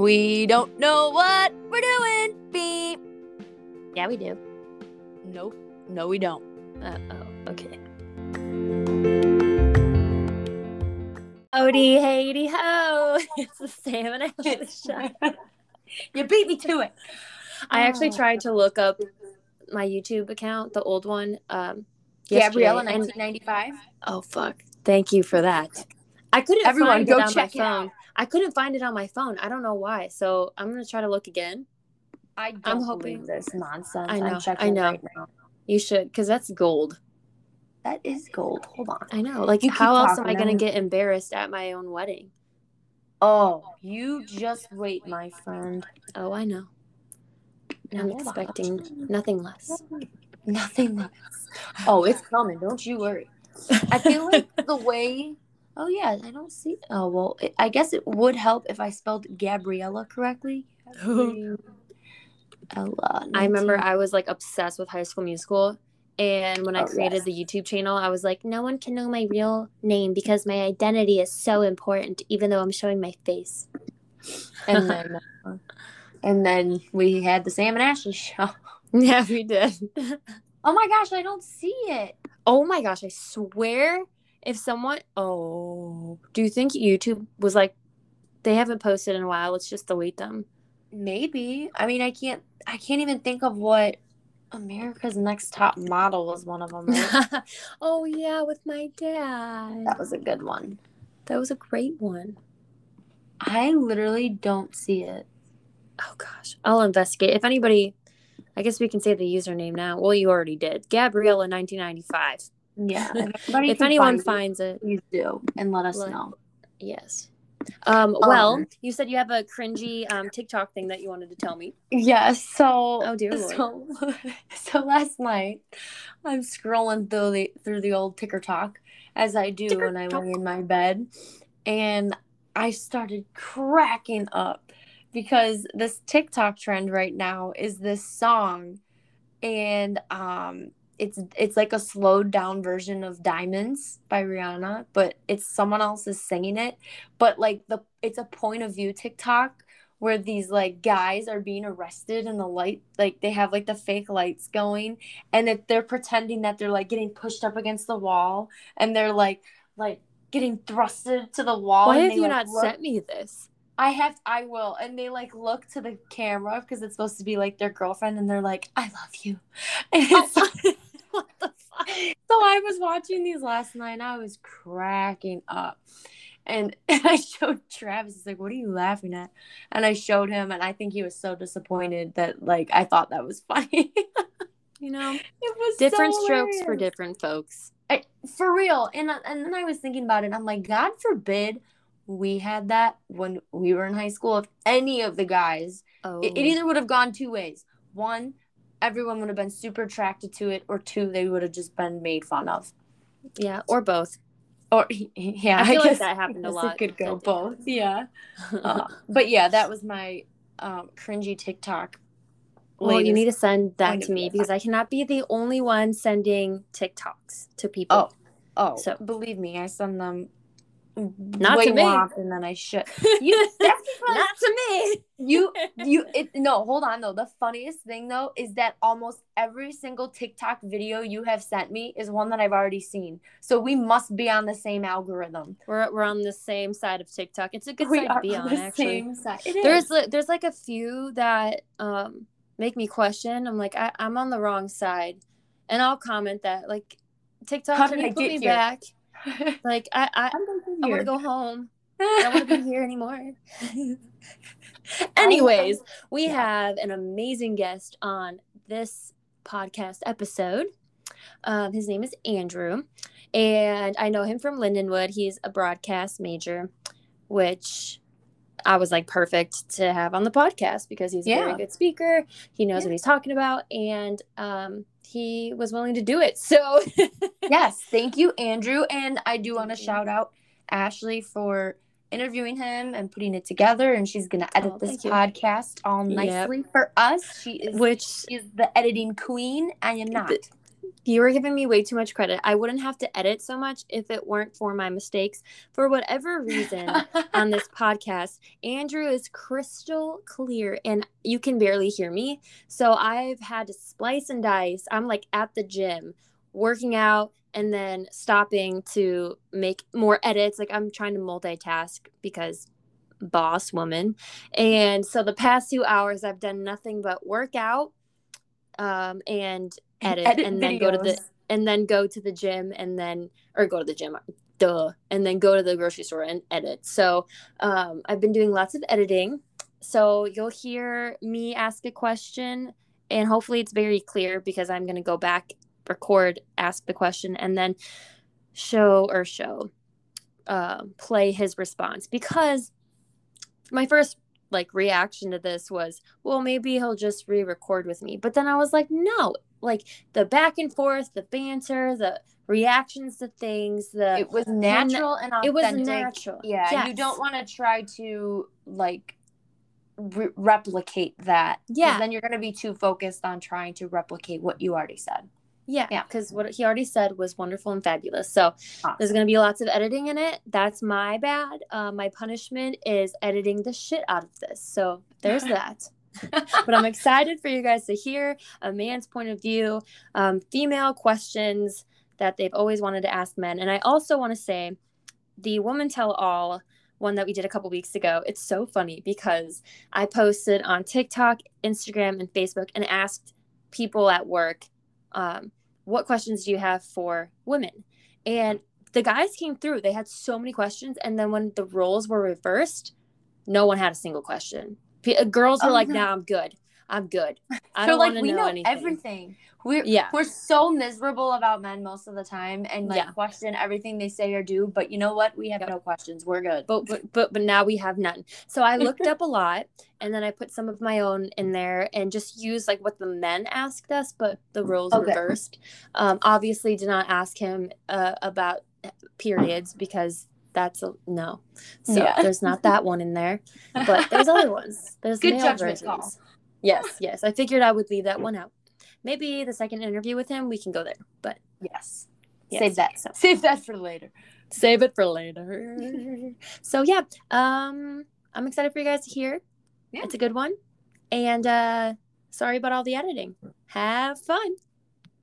We don't know what we're doing. Beep. Yeah, we do. Nope. No, we don't. Uh-oh. Okay. Odie, hey, ho. It's the Sam and Ashley show. You beat me to it. I actually tried to look up my YouTube account, the old one. Gabriella, 1995. Oh, fuck. Thank you for that. I couldn't find it on my phone. I couldn't find it on my phone. I don't know why. So I'm going to try to look again. I'm hoping this nonsense. I know. I'm checking right now. You should, because that's gold. That is gold. Hold on. I know. Like, how else am I going to get embarrassed at my own wedding? Oh, you just wait, my friend. Oh, I know. And I'm expecting nothing less. Nothing less. Oh, it's coming. Don't you worry. I feel like the way... Oh, yeah. I don't see... Oh, well, I guess it would help if I spelled Gabriella correctly. Gabriella. I remember I was, like, obsessed with High School Musical. And when I created the YouTube channel, I was like, no one can know my real name because my identity is so important, even though I'm showing my face. And then... And then we had the Sam and Ashley show. Yeah, we did. Oh, my gosh. I don't see it. Oh, my gosh. I swear if someone... Oh. Do you think YouTube was like, they haven't posted in a while. Let's just delete them. Maybe. I mean, I can't even think of what America's Next Top Model was one of them. Right? Oh, yeah, with my dad. That was a good one. That was a great one. I literally don't see it. Oh, gosh. I'll investigate. If anybody, I guess we can say the username now. Well, you already did. Gabriella 1995. Yeah. If anyone finds it. You do. And let us know. Yes. Well, you said you have a cringy TikTok thing that you wanted to tell me. Yes. Yeah, so. Oh, dear Lord. So last night, I'm scrolling through the old TikTok, as I do when I lay in my bed. And I started cracking up. Because this TikTok trend right now is this song, and it's like a slowed down version of Diamonds by Rihanna, but it's someone else is singing it. But like it's a point of view TikTok where these like guys are being arrested and the light, like they have like the fake lights going, and that they're pretending that they're like getting pushed up against the wall, and they're like getting thrusted to the wall. Why have you not sent me this? I will. And they, like, look to the camera because it's supposed to be, like, their girlfriend. And they're like, I love you. And it's like, what the fuck? So I was watching these last night, and I was cracking up. And I showed Travis. He's like, what are you laughing at? And I showed him. And I think he was so disappointed that, like, I thought that was funny. You know? It was different so strokes hilarious. For different folks. For real. And then I was thinking about it. And I'm like, God forbid we had that when we were in high school. If any of the guys, it either would have gone two ways. One, everyone would have been super attracted to it, or two, they would have just been made fun of. Yeah, or both. Or yeah, I feel like that happened a lot. It could go both. Yeah. But yeah, that was my cringy TikTok. Well, you need to send that to me because I cannot be the only one sending TikToks to people. Oh, so believe me, I send them. Not way to me. More often than I should. That's not to me. No, hold on though. The funniest thing though is that almost every single TikTok video you have sent me is one that I've already seen. So we must be on the same algorithm. We're on the same side of TikTok. It's a good side to be on. Actually, same side. There's like a few that make me question. I'm like I'm on the wrong side, and I'll comment that like TikTok how can put me here? Back. Like I want to go home. I don't want to be here anymore. Anyways, we have an amazing guest on this podcast episode. His name is Andrew, and I know him from Lindenwood. He's a broadcast major, which I was like perfect to have on the podcast because he's a very good speaker. He knows what he's talking about, and he was willing to do it. So yes, thank you, Andrew. And I do want to shout out Ashley for interviewing him and putting it together. And she's going to edit this podcast all nicely for us. She is the editing queen. I am not. You were giving me way too much credit. I wouldn't have to edit so much if it weren't for my mistakes. For whatever reason on this podcast, Andrew is crystal clear and you can barely hear me. So I've had to splice and dice. I'm like at the gym working out and then stopping to make more edits. Like I'm trying to multitask because boss woman. And so the past 2 hours I've done nothing but work out and edit and then videos. go to the gym and then and then go to the grocery store and edit. So I've been doing lots of editing, so you'll hear me ask a question and hopefully it's very clear because I'm going to go back, record, ask the question, and then play his response, because my first reaction to this was, well, maybe he'll just re-record with me. But then I was like, no, like the back and forth, the banter, the reactions to things, it was natural and authentic. It was natural. Yeah. Yes. You don't want to try to replicate that. Yeah. Then you're going to be too focused on trying to replicate what you already said. Yeah, because what he already said was wonderful and fabulous. So There's going to be lots of editing in it. That's my bad. My punishment is editing the shit out of this. So there's that. But I'm excited for you guys to hear a man's point of view, female questions that they've always wanted to ask men. And I also want to say the Woman Tell All one that we did a couple weeks ago, it's so funny because I posted on TikTok, Instagram, and Facebook and asked people at work, what questions do you have for women? And the guys came through. They had so many questions. And then when the roles were reversed, no one had a single question. Girls were nah, I'm good. I don't want to know anything. We know everything. We're so miserable about men most of the time and question everything they say or do. But you know what? We have no questions. We're good. But now we have none. So I looked up a lot and then I put some of my own in there and just used what the men asked us, but the roles reversed. Obviously did not ask him about periods because that's no. So there's not that one in there. But there's other ones. There's good male judgment call. Yes. I figured I would leave that one out. Maybe the second interview with him, we can go there. But yes. Save that. So. Save that for later. Save it for later. So I'm excited for you guys to hear. Yeah. It's a good one. And sorry about all the editing. Have fun.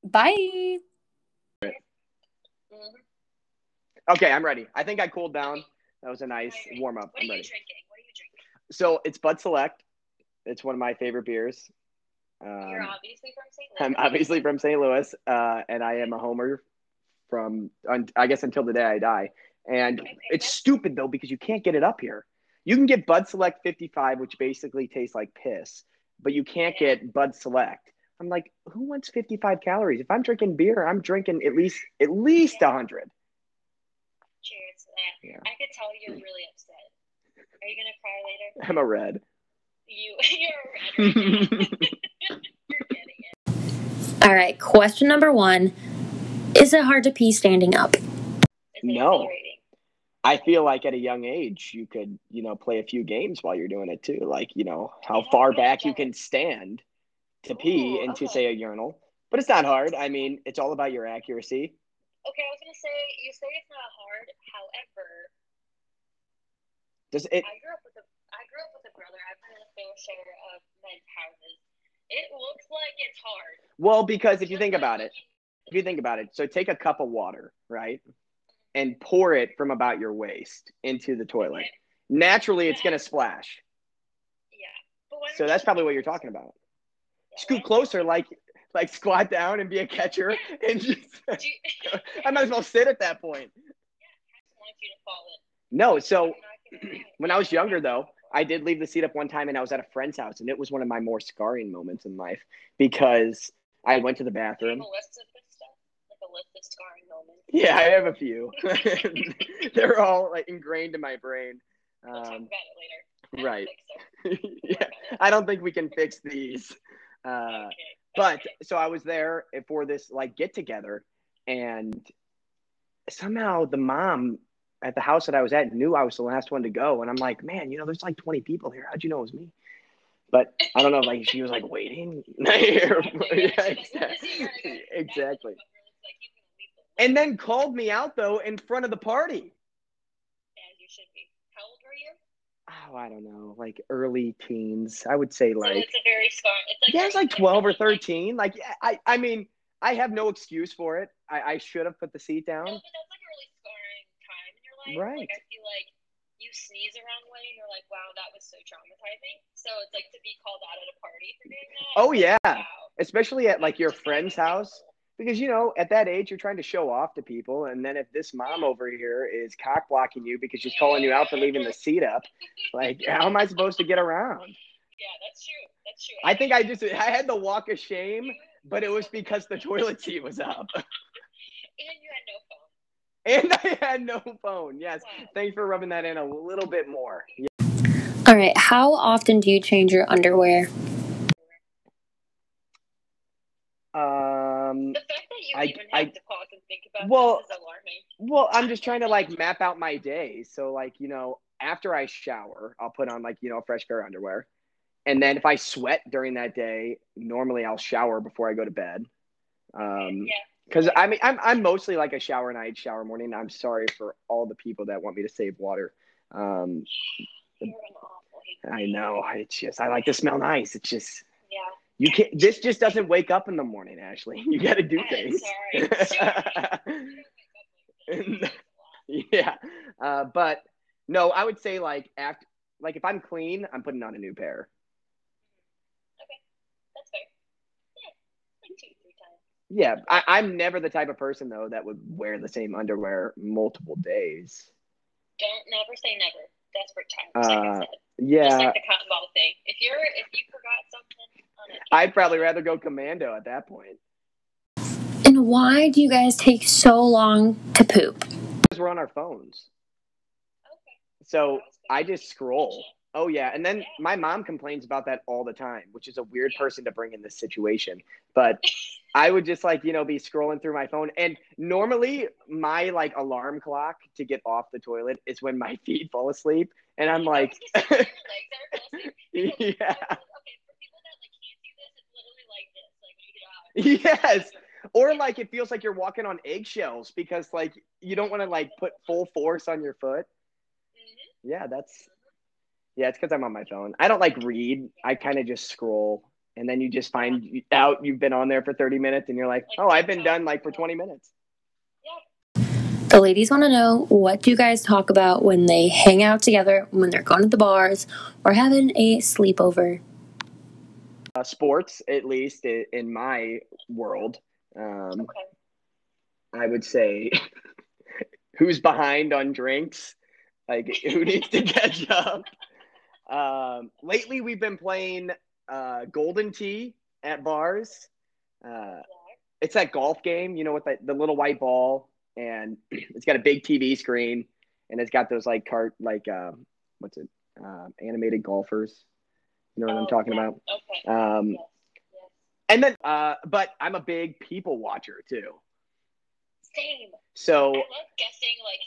Bye. Okay, I'm ready. I think I cooled down. That was a nice warm up. I'm ready. What are you drinking? So it's Bud Select. It's one of my favorite beers. You're obviously from St. Louis. I'm obviously from St. Louis, and I am a homer from, I guess, until the day I die. And it's stupid, though, because you can't get it up here. You can get Bud Select 55, which basically tastes like piss, but you can't get Bud Select. I'm like, who wants 55 calories? If I'm drinking beer, I'm drinking at least 100. Cheers to that. Yeah. I could tell you're really upset. Are you going to cry later? I'm a red. You're getting it. All right, question number 1. Is it hard to pee standing up? No. I feel like at a young age you could, play a few games while you're doing it too. How far back you can stand to pee into, say, a urinal. But it's not hard. I mean, it's all about your accuracy. Okay, I was going to say, you say it's not hard. However, I grew up with a brother. I've been in a fair share of men's houses. It looks like it's hard. Well, because if you think about it, so take a cup of water, right? And pour it from about your waist into the toilet. Okay. Naturally, it's going to splash. Yeah. So that's probably what you're talking about. Yeah. Scoot closer, like squat down and be a catcher. And just I might as well sit at that point. Yeah, I just want you to fall in. No, so when I was younger, though, I did leave the seat up one time and I was at a friend's house, and it was one of my more scarring moments in life because I went to the bathroom. Do you have a list of this stuff? A list of scarring moments? Yeah, I have a few. They're all ingrained in my brain. We'll talk about it later. Right. I don't think we can fix these. Okay. But so I was there for this get together, and somehow the mom at the house that I was at knew I was the last one to go. And I'm like, man, there's 20 people here. How'd you know it was me? But I don't know if like she was like waiting. Exactly. And then called me out though in front of the party. Yeah, you should be. How old were you? Oh, I don't know, like early teens. I would say like. So it's a very smart. It's like yeah, it's like 12 or 13. Like I mean, I have no excuse for it. I should have put the seat down. No, but that's like a really scarring time in your life. Right. Like I feel like you sneeze the wrong way and you're like, wow, that was so traumatizing. So it's like to be called out at a party for doing that. Oh yeah, like, wow. Especially at like your friend's house. Because, you know, at that age, you're trying to show off to people. And then if this mom over here is cock blocking you because she's calling you out for leaving the seat up, like, how am I supposed to get around? Yeah, that's true. That's true. I think I had the walk of shame, but it was because the toilet seat was up. And you had no phone. And I had no phone. Yes. Wow. Thanks for rubbing that in a little bit more. Yeah. All right. How often do you change your underwear? The fact that you even have to pause and think about this is alarming. Well, I'm just trying to like map out my day. So like, you know, after I shower, I'll put on like, you know, a fresh pair of underwear. And then if I sweat during that day, normally I'll shower before I go to bed. Because I mean, I'm mostly like a shower night, shower morning. I'm sorry for all the people that want me to save water. You're an awful hater. I know. It's just, I like to smell nice. It's just. Yeah. You can't. This just doesn't wake up in the morning, Ashley. You got to do things. Sorry. Yeah, but no, I would say like if I'm clean, I'm putting on a new pair. Okay, that's fair. Yeah, like 2-3 times. Yeah, I'm never the type of person though that would wear the same underwear multiple days. Don't never say never. Desperate times, like I said. Yeah. Just like the cotton ball thing. If you forgot something. I'd probably rather go commando at that point. And why do you guys take so long to poop? Because we're on our phones. Okay. So I just scroll. Oh, yeah. And then my mom complains about that all the time, which is a weird person to bring in this situation. But I would just like, you know, be scrolling through my phone. And normally my like alarm clock to get off the toilet is when my feet fall asleep. And I'm like. Yeah. Yes. Or like it feels like you're walking on eggshells because like you don't want to like put full force on your foot. Mm-hmm. Yeah, it's because I'm on my phone. I don't like read. I kind of just scroll and then you just find out you've been on there for 30 minutes and you're like, oh, I've been done like for 20 minutes. The ladies want to know, what do you guys talk about when they hang out together, when they're going to the bars or having a sleepover? Sports, at least in my world, I would say who's behind on drinks, like who needs to catch up. Lately, we've been playing Golden Tee at bars. It's that golf game, you know, with the little white ball, and it's got a big TV screen, and it's got those like animated golfers. You know what I'm talking about? Okay. Yes. And then, but I'm a big people watcher too. Same. So I love guessing. Like,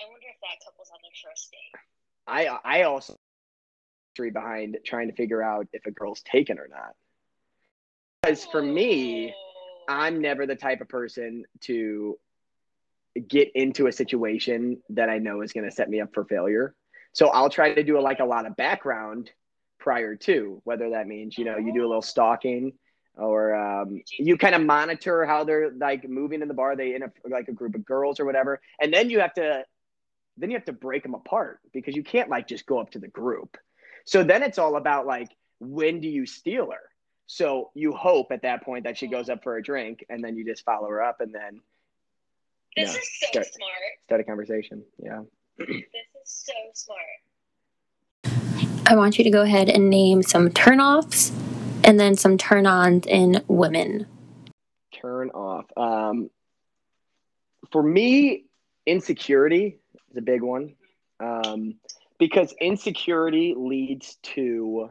I wonder if that couple's on their first date. I also behind trying to figure out if a girl's taken or not. Because for me, I'm never the type of person to get into a situation that I know is going to set me up for failure. So I'll try to do a lot of background prior to, whether that means, you know, you do a little stalking or you kind of monitor how they're like moving in the bar. They end up like a group of girls or whatever. And then you have to break them apart because you can't like just go up to the group. So then it's all about like, when do you steal her? So you hope at that point that she goes up for a drink and then you just follow her up and then. This is so smart. Start a conversation. Yeah. This is so smart. I want you to go ahead and name some turn-offs and then some turn-ons in women. Turn-off. For me, insecurity is a big one. Because insecurity leads to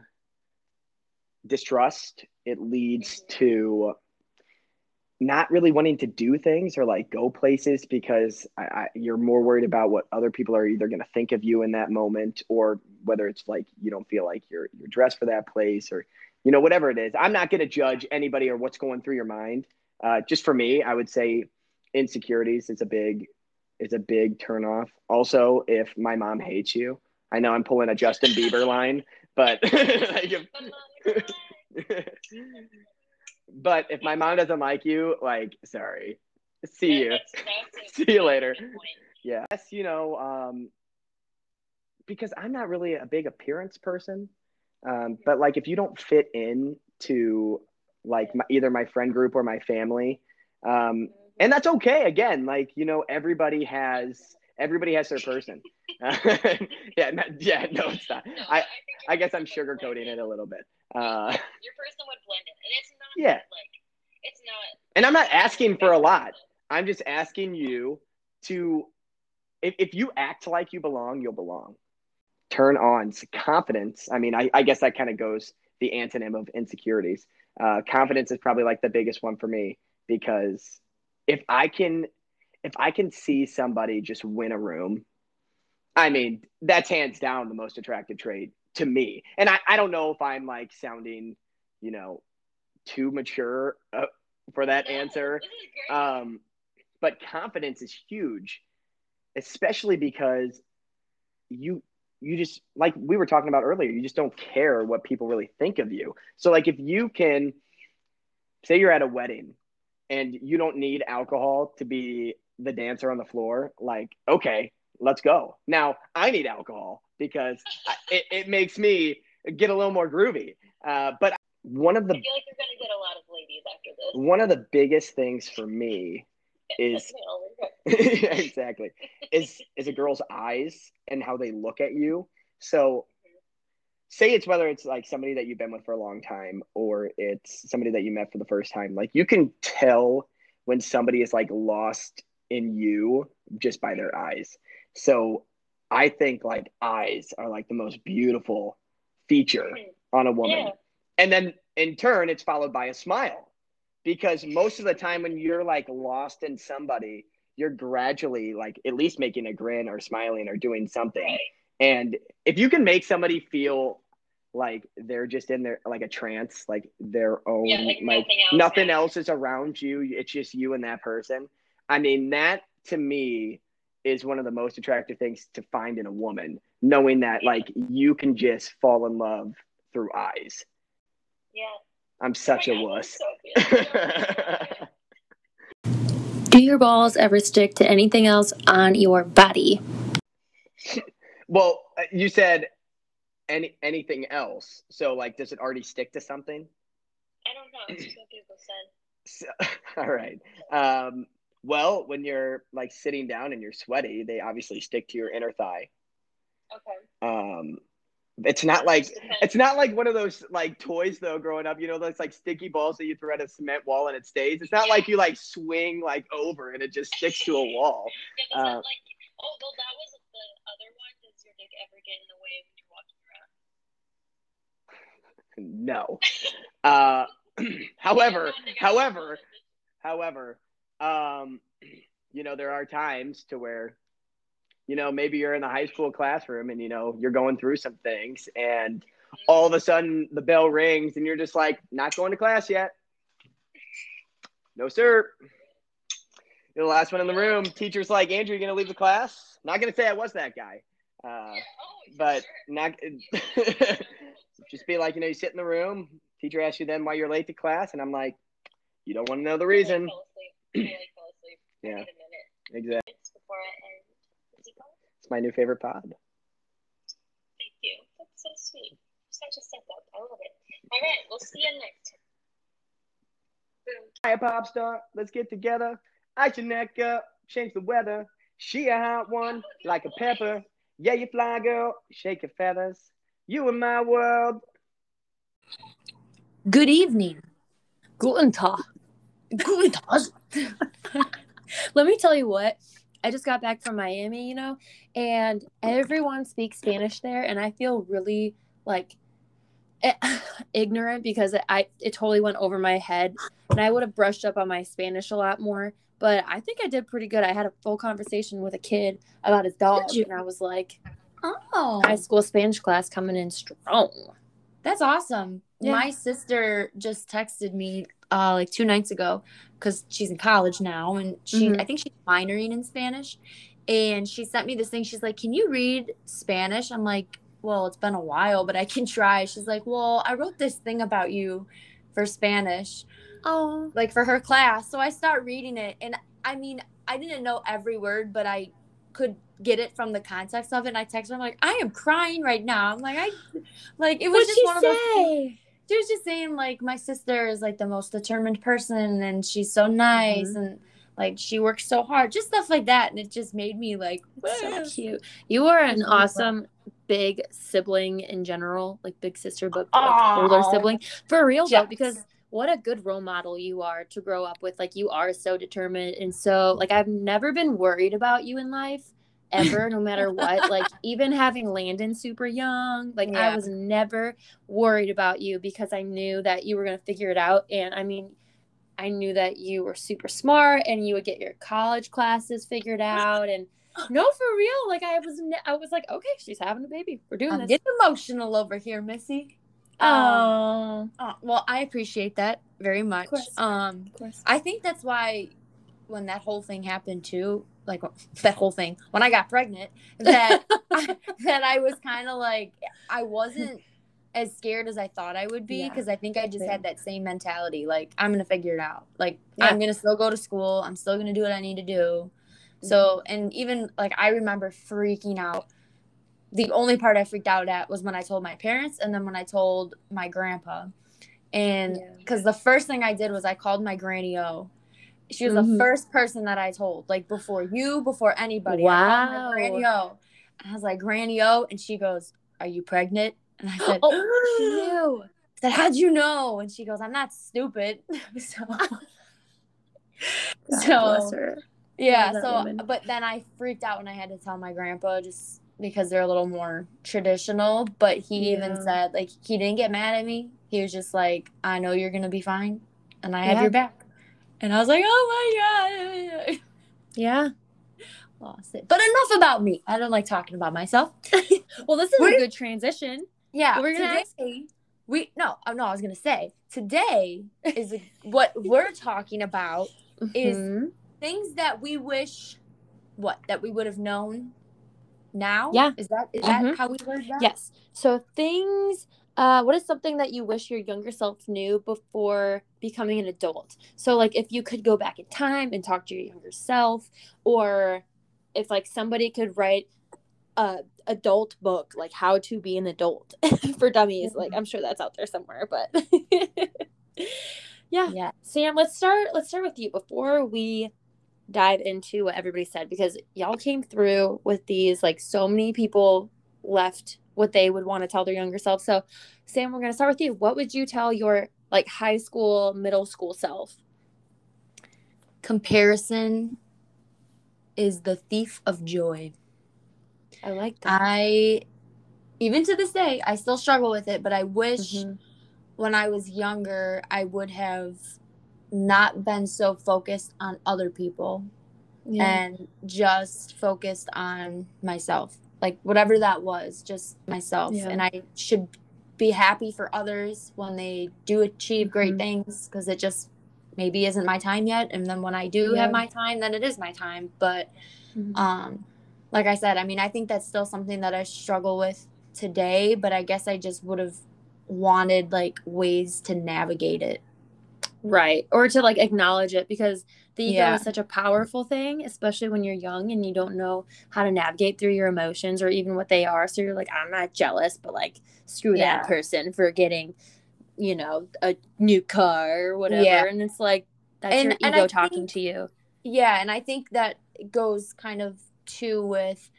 distrust. It leads to not really wanting to do things or like go places because you're more worried about what other people are either going to think of you in that moment or – whether it's like you don't feel like you're dressed for that place or, you know, whatever it is. I'm not going to judge anybody or what's going through your mind. Just for me, I would say insecurities is a big turnoff. Also, if my mom hates you, I know I'm pulling a Justin Bieber line, but like but if my mom doesn't like you, like, sorry, see you. See you later. Yeah. Yes, you know, because I'm not really a big appearance person. But like, if you don't fit in to like either my friend group or my family, and that's okay. Again, like, you know, everybody has their person. No, it's not. No, I guess I'm sugarcoating it a little bit. Your person would blend in, and it's not. Yeah. Like, it's not. And I'm not asking for a lot. I'm just asking you to, if you act like you belong, you'll belong. Turn on confidence. I mean, I guess that kind of goes the antonym of insecurities. Confidence is probably like the biggest one for me, because if I can see somebody just win a room, I mean, that's hands down the most attractive trait to me. And I don't know if I'm like sounding, you know, too mature for that answer. But confidence is huge, especially because you just, like we were talking about earlier, you just don't care what people really think of you. So like, if you can say you're at a wedding and you don't need alcohol to be the dancer on the floor, like, okay, let's go. Now I need alcohol because it makes me get a little more groovy. But one of the, I feel like you're going to get a lot of ladies after this. One of the biggest things for me is exactly is a girl's eyes and how they look at you. So say it's whether it's like somebody that you've been with for a long time or it's somebody that you met for the first time, like you can tell when somebody is like lost in you just by their eyes. So I think like eyes are like the most beautiful feature on a woman. Yeah. And then in turn it's followed by a smile. Because most of the time when you're like lost in somebody, you're gradually like at least making a grin or smiling or doing something. Right. And if you can make somebody feel like they're just in their like a trance, like their own, like nothing else is around you. It's just you and that person. I mean, that to me is one of the most attractive things to find in a woman, knowing that like you can just fall in love through eyes. Yeah. I'm such a wuss. Do your balls ever stick to anything else on your body? Well, you said anything else. So, like, does it already stick to something? I don't know. It's just what people said. So, all right. Well, when you're, like, sitting down and you're sweaty, they obviously stick to your inner thigh. Okay. It's not like one of those like toys though. Growing up, you know, those like sticky balls that you throw at a cement wall and it stays. It's not like you like swing like over and it just sticks to a wall. Yeah, not like, oh, well, that was the other one. Does your dick ever get in the way when you're walking around? No. However, you know, there are times to where, you know, maybe you're in the high school classroom and, you know, you're going through some things and all of a sudden the bell rings and you're just like, not going to class yet. No, sir. You're the last one in the room. Teacher's like, Andrew, you going to leave the class? Not going to say I was that guy. But not just be like, you know, you sit in the room. Teacher asks you then why you're late to class. And I'm like, you don't want to know the reason. I fell asleep. Yeah, in a minute. Exactly. Before I end. It's my new favorite pod. Thank you. That's so sweet. Such a step up. I love it. All right. We'll see you next time. Hi, pop star. Let's get together. Ice your neck up. Change the weather. She a hot one. Like a pepper. Yeah, you fly, girl. Shake your feathers. You in my world. Good evening. Guten Tag. Guten Tag. Let me tell you what. I just got back from Miami, you know, and everyone speaks Spanish there. And I feel really like ignorant because it totally went over my head and I would have brushed up on my Spanish a lot more, but I think I did pretty good. I had a full conversation with a kid about his dog and I was like, Oh. High school Spanish class coming in strong. That's awesome. Yeah. My sister just texted me like 2 nights ago because she's in college now, and she I think she's minoring in Spanish, and she sent me this thing. She's like, can you read Spanish? I'm like, well, it's been a while, but I can try. She's like, well, I wrote this thing about you for Spanish. Oh. Like for her class. So I start reading it, and I mean, I didn't know every word, but I could get it from the context of it. And I texted her, I'm like, I am crying right now. I'm like, it was just one of those. She was just saying, like, my sister is like the most determined person, and she's so nice, and like she works so hard, just stuff like that. And it just made me like, so cute. You are an awesome big sibling in general, like big sister, but like older sibling for real though, because what a good role model you are to grow up with. Like, you are so determined, and so like I've never been worried about you in life ever, no matter what. Like, even having Landon super young, like I was never worried about you because I knew that you were going to figure it out. And I mean, I knew that you were super smart and you would get your college classes figured out. And no, for real, like I was like, okay, she's having a baby, we're doing this. Get emotional over here, Missy. Well, I appreciate that very much. Of course. I think that's why when that whole thing happened too, like that whole thing when I got pregnant, that I was kind of like, I wasn't as scared as I thought I would be, because I think I just had that same mentality, like I'm gonna figure it out, like I'm gonna still go to school, I'm still gonna do what I need to do. So, and even like I remember freaking out. The only part I freaked out at was when I told my parents, and then when I told my grandpa. And because the first thing I did was I called my Granny O. She was the first person that I told, like before you, before anybody. Wow. Granny O. And I was like, Granny O. And she goes, are you pregnant? And I said, oh, she knew. I said, how'd you know? And she goes, I'm not stupid. So, bless her. Yeah. So, woman. But then I freaked out when I had to tell my grandpa, just because they're a little more traditional. But he even said, like, he didn't get mad at me. He was just like, I know you're going to be fine, and I have your back. And I was like, oh my God. Yeah. Lost it. But enough about me. I don't like talking about myself. Well, this is a good transition. Yeah. We're going to I was going to say, today is what we're talking about is things that we wish, that we would have known now? Yeah. Is that how we learned that? Yes. So things... what is something that you wish your younger self knew before becoming an adult? So, like, if you could go back in time and talk to your younger self, or if, like, somebody could write an adult book, like, how to be an adult for dummies. Like, I'm sure that's out there somewhere, but yeah. Sam, let's start with you before we dive into what everybody said, because y'all came through with these, like, so many people left what they would want to tell their younger self. So, Sam, we're going to start with you. What would you tell your, like, high school, middle school self? Comparison is the thief of joy. I like that. Even to this day, I still struggle with it, but I wish when I was younger, I would have not been so focused on other people and just focused on myself. Like, whatever that was, just myself. Yeah. And I should be happy for others when they do achieve great things, because it just maybe isn't my time yet. And then when I do have my time, then it is my time. But like I said, I mean, I think that's still something that I struggle with today, but I guess I just would have wanted, like, ways to navigate it. Right. Or to, like, acknowledge it, because the ego is such a powerful thing, especially when you're young and you don't know how to navigate through your emotions or even what they are. So you're like, I'm not jealous, but, like, screw that person for getting, you know, a new car or whatever. Yeah. And it's like, that's your ego talking to you. Yeah. And I think that goes kind of too with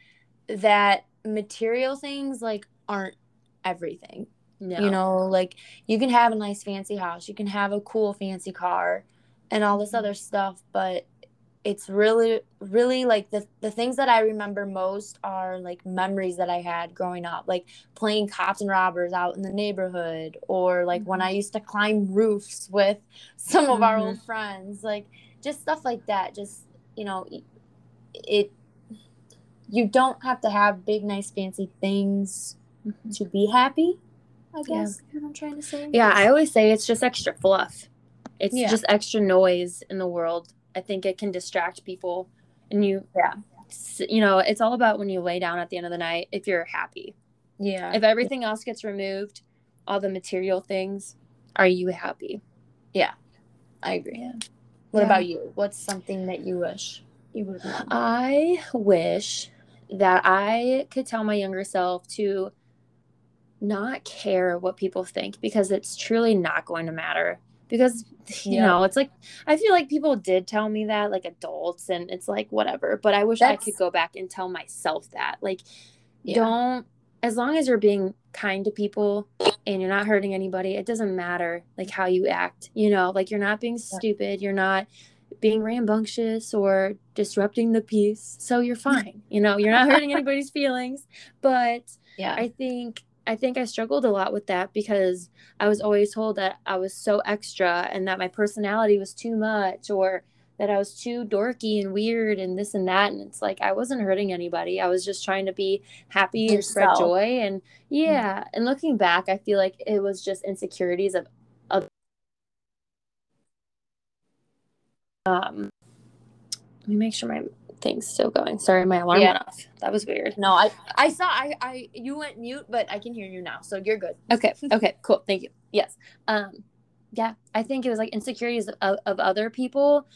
that material things, like, aren't everything. No. You know, like, you can have a nice fancy house, you can have a cool fancy car and all this other stuff, but it's really, really, like, the things that I remember most are, like, memories that I had growing up, like playing cops and robbers out in the neighborhood, or, like, when I used to climb roofs with some of our old friends, like, just stuff like that. Just, you know, it you don't have to have big, nice, fancy things to be happy, I guess. Yeah. What I'm trying to say. Yeah, I always say it's just extra fluff. It's just extra noise in the world. I think it can distract people. And you know, it's all about when you lay down at the end of the night, if you're happy. Yeah. If everything else gets removed, all the material things, are you happy? Yeah. I agree. Yeah. What about you? What's something that you wish you would have? I wish that I could tell my younger self to not care what people think, because it's truly not going to matter. Because, you know, it's like, I feel like people did tell me that, like adults, and it's like, whatever. But I wish I could go back and tell myself that. Like, don't, as long as you're being kind to people and you're not hurting anybody, it doesn't matter, like, how you act. You know, like, you're not being stupid. You're not being rambunctious or disrupting the peace. So you're fine. You know, you're not hurting anybody's feelings. But I think I struggled a lot with that, because I was always told that I was so extra and that my personality was too much, or that I was too dorky and weird and this and that. And it's like, I wasn't hurting anybody. I was just trying to be happy and spread joy. And and looking back, I feel like it was just insecurities of let me make sure my thing's still going. Sorry, my alarm went off. That was weird. No, I saw you went mute, but I can hear you now, so you're good. Okay, cool. Thank you. Yes. I think it was like insecurities of other people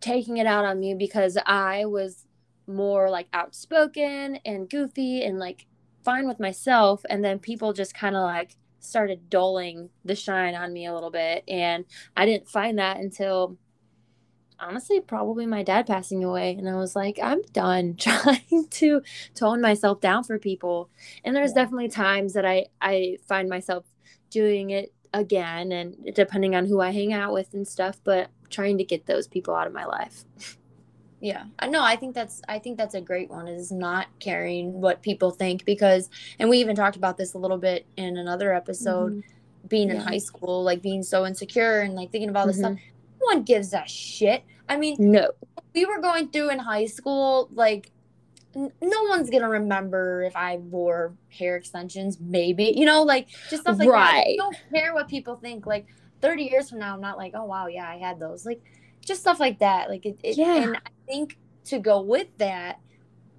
taking it out on me, because I was more like outspoken and goofy and like fine with myself, and then people just kind of like started dulling the shine on me a little bit, and I didn't find that until honestly probably my dad passing away. And I was like, I'm done trying to tone myself down for people. And there's definitely times that I find myself doing it again, and depending on who I hang out with and stuff, but trying to get those people out of my life. Yeah. No, I think that's a great one, is not caring what people think, because, and we even talked about this a little bit in another episode, being in high school, like being so insecure and like thinking about this stuff. No one gives a shit. I mean, no. We were going through in high school, like, no one's gonna remember if I wore hair extensions, maybe, you know, like just stuff like that. I don't care what people think. Like 30 years from now, I'm not like, oh wow, yeah, I had those. Like just stuff like that. Like and I think to go with that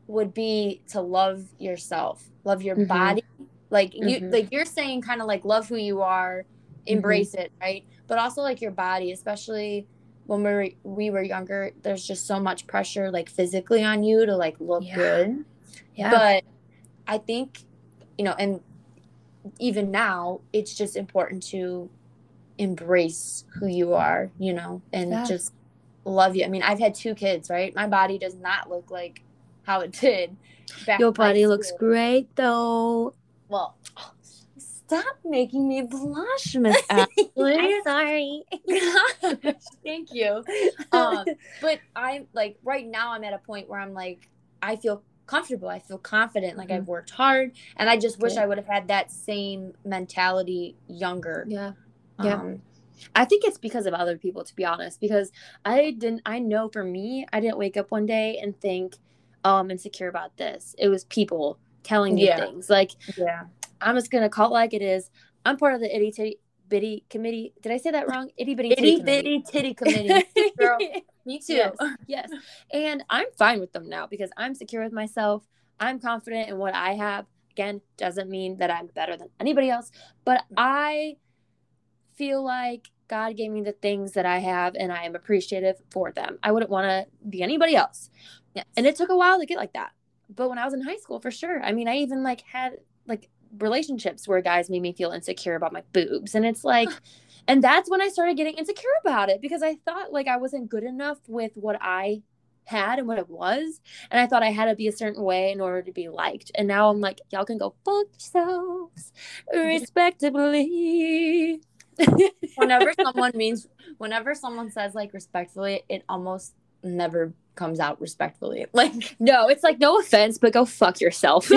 would be to love yourself, love your body. Like you, like you're saying, kind of like love who you are, embrace it, right? But also like your body, especially when we were younger, there's just so much pressure like physically on you to like look good. Yeah. But I think, you know, and even now it's just important to embrace who you are, you know, and just love you. I mean, I've had 2 kids, right? My body does not look like how it did back. Your body looks great though. Well, stop making me blush, Miss Ashley. I'm sorry. Thank you. But I'm like, right now I'm at a point where I'm like, I feel comfortable. I feel confident. Like I've worked hard, and I just wish I would have had that same mentality younger. Yeah. I think it's because of other people, to be honest, because I know for me, I didn't wake up one day and think, oh, I'm insecure about this. It was people telling me things like, I'm just going to call it like it is. I'm part of the itty titty bitty committee. Did I say that wrong? Itty bitty titty committee. Itty bitty titty committee. Girl, me too. Yes. And I'm fine with them now, because I'm secure with myself. I'm confident in what I have. Again, doesn't mean that I'm better than anybody else, but I feel like God gave me the things that I have, and I am appreciative for them. I wouldn't want to be anybody else. Yes. And it took a while to get like that. But when I was in high school, for sure. I mean, I even like had like relationships where guys made me feel insecure about my boobs, and it's like, and that's when I started getting insecure about it, because I thought like I wasn't good enough with what I had and what it was, and I thought I had to be a certain way in order to be liked. And now I'm like, y'all can go fuck yourselves respectably. Whenever someone says like respectfully, it almost never comes out respectfully. Like, no, it's like, no offense, but go fuck yourself.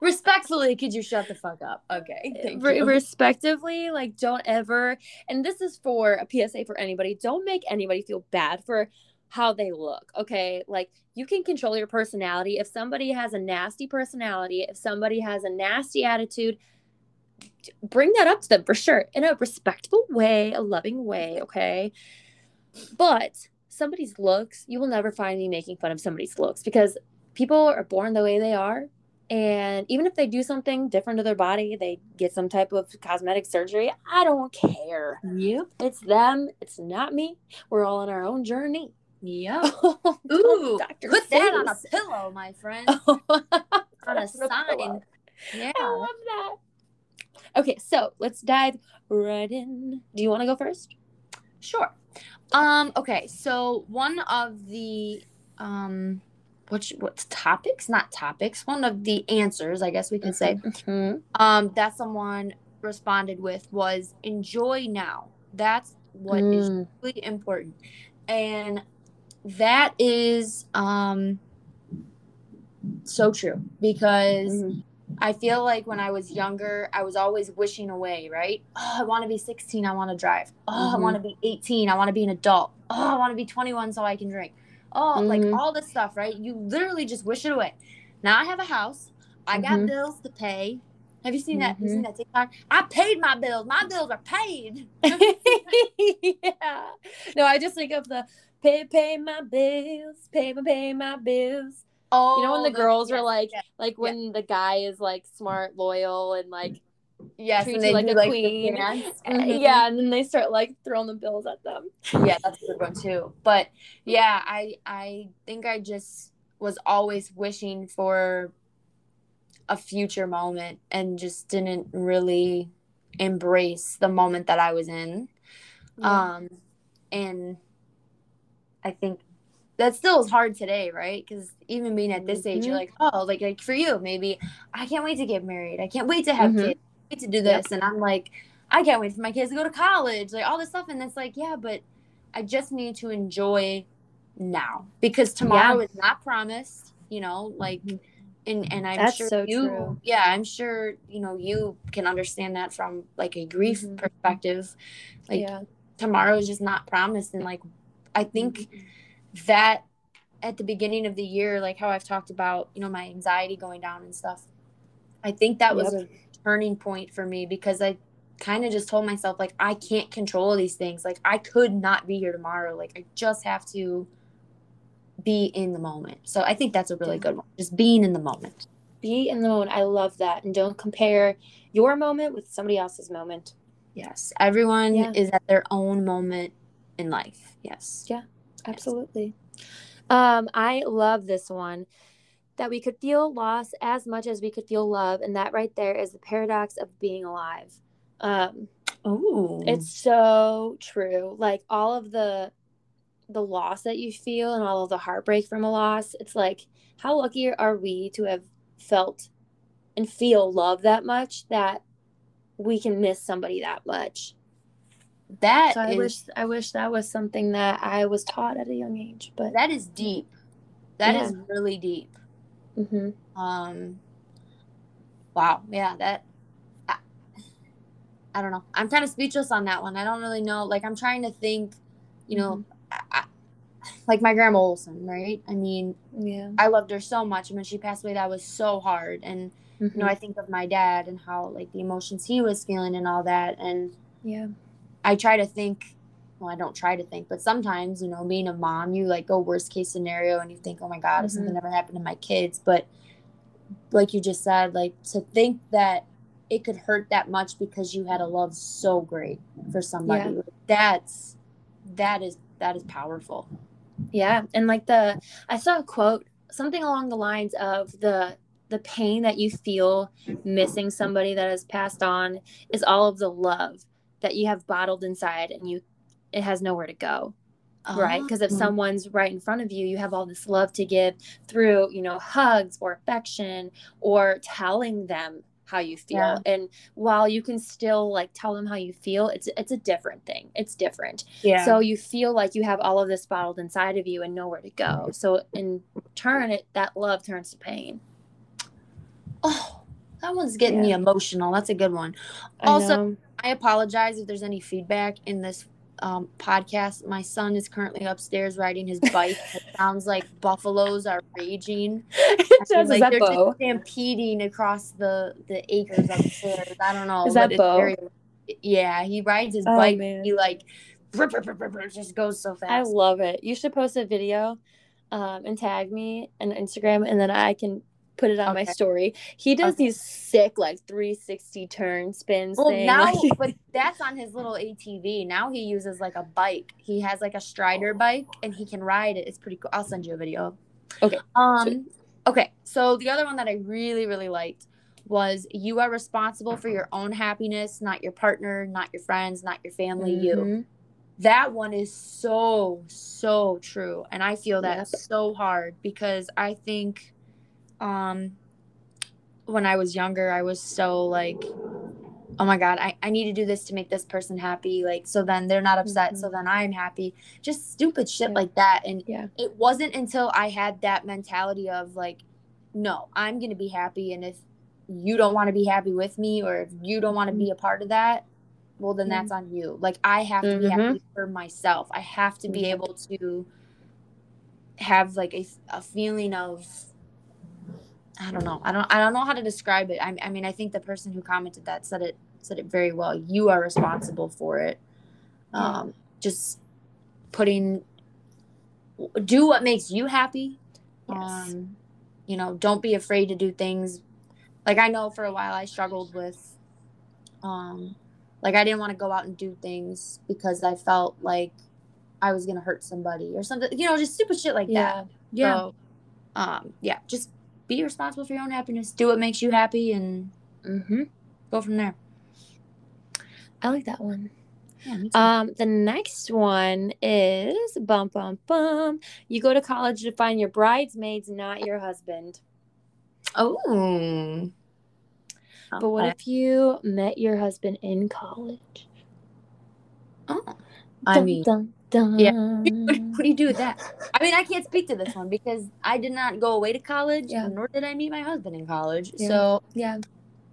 Respectfully, could you shut the fuck up? Okay, thank you. Respectively, like, don't ever, and this is for a PSA for anybody, don't make anybody feel bad for how they look, okay? Like, you can control your personality. If somebody has a nasty personality, if somebody has a nasty attitude, bring that up to them for sure, in a respectful way, a loving way, okay? But somebody's looks, you will never find me making fun of somebody's looks, because people are born the way they are. And even if they do something different to their body, they get some type of cosmetic surgery, I don't care. Yep. It's them. It's not me. We're all on our own journey. Yep. Ooh, Dr. put Seuss. That on a pillow, my friend. On a sign. Yeah. I love that. Okay, so let's dive right in. Do you want to go first? Sure. Okay, so one of the... one of the answers, I guess we could say, that someone responded with was enjoy now. That's what is really important. And that is so true, because I feel like when I was younger, I was always wishing away, right? Oh, I want to be 16. I want to drive. Oh, I want to be 18. I want to be an adult. Oh, I want to be 21 so I can drink. Oh, like all this stuff, right? You literally just wish it away. Now I have a house. I got bills to pay. Have you seen that? Have you seen that TikTok? I paid my bills. My bills are paid. Yeah. No, I just think of the pay my bills, pay my bills. Oh, you know when the girls are like when the guy is like smart, loyal, and like treats you like a queen. Yeah, and then they start like throwing the bills at them. Yeah, that's a good one too. But yeah, I think I just was always wishing for a future moment and just didn't really embrace the moment that I was in. Yeah. And I think that still is hard today, right? Because even being at this age, you're like, oh, like for you, maybe I can't wait to get married. I can't wait to have kids. To do this and I'm like, I can't wait for my kids to go to college, like all this stuff. And it's like, yeah, but I just need to enjoy now, because tomorrow is not promised, you know, like and I'm that's sure so you true. Yeah, I'm sure, you know, you can understand that from like a grief perspective. Like tomorrow is just not promised. And like I think that at the beginning of the year, like how I've talked about, you know, my anxiety going down and stuff, I think that was a turning point for me, because I kind of just told myself, like, I can't control these things. Like, I could not be here tomorrow. Like, I just have to be in the moment. So I think that's a really good one. Just being in the moment. Be in the moment. I love that. And don't compare your moment with somebody else's moment. Yes. Everyone is at their own moment in life. Yes. Yeah, absolutely. Yes. I love this one. That we could feel loss as much as we could feel love. And that right there is the paradox of being alive. It's so true. Like all of the loss that you feel and all of the heartbreak from a loss, it's like, how lucky are we to have felt and feel love that much, that we can miss somebody that much. That so is, I wish that was something that I was taught at a young age. But that is deep. That is really deep. Wow. Yeah. That. I don't know. I'm kind of speechless on that one. I don't really know. Like I'm trying to think. You know, I, like my grandma Olson, right? I mean, I loved her so much, and when she passed away, that was so hard. And you know, I think of my dad and how like the emotions he was feeling and all that. And I try to think. Well, I don't try to think, but sometimes, you know, being a mom, you like go worst case scenario and you think, oh my God, if something never happened to my kids. But like you just said, like to think that it could hurt that much because you had a love so great for somebody. That is powerful. Yeah. And like I saw a quote, something along the lines of the pain that you feel missing somebody that has passed on is all of the love that you have bottled inside, and it has nowhere to go, right? Because if someone's right in front of you, you have all this love to give through, you know, hugs or affection or telling them how you feel. Yeah. And while you can still like tell them how you feel, it's a different thing. It's different. Yeah. So you feel like you have all of this bottled inside of you and nowhere to go. So in turn, that love turns to pain. Oh, that one's getting me emotional. That's a good one. I know. I apologize if there's any feedback in this podcast. My son is currently upstairs riding his bike. It sounds like buffaloes are raging. It sounds like they're just stampeding across the acres upstairs. I don't know. Is that Bo? Yeah, he rides his bike. Man. He like just goes so fast. I love it. You should post a video and tag me on Instagram, and then I can put it on my story. He does these sick, like 360 turn spins. Well, now, but that's on his little ATV. Now he uses like a bike. He has like a Strider bike, and he can ride it. It's pretty cool. I'll send you a video. Okay. Okay. So the other one that I really, really liked was you are responsible for your own happiness, not your partner, not your friends, not your family, you. That one is so, so true. And I feel that so hard because I think when I was younger, I was so like, oh my God, I need to do this to make this person happy. Like, so then they're not upset. So then I'm happy. Just stupid shit like that. And it wasn't until I had that mentality of like, no, I'm going to be happy. And if you don't want to be happy with me, or if you don't want to be a part of that, well, then that's on you. Like, I have to be happy for myself. I have to be able to have like a feeling of, I don't know how to describe it. I mean, I think the person who commented that said it very well. You are responsible for it. Just do what makes you happy. Yes. You know, don't be afraid to do things. Like, I know for a while I struggled with, like, I didn't want to go out and do things because I felt like I was going to hurt somebody or something, you know, just stupid shit like that. Yeah. So, just be responsible for your own happiness. Do what makes you happy, and go from there. I like that one. Yeah, me too. The next one is bum bum bum. You go to college to find your bridesmaids, not your husband. Oh. But what if you met your husband in college? Oh. I mean, yeah. What do you do with that? I mean, I can't speak to this one because I did not go away to college, nor did I meet my husband in college. Yeah. So, I'm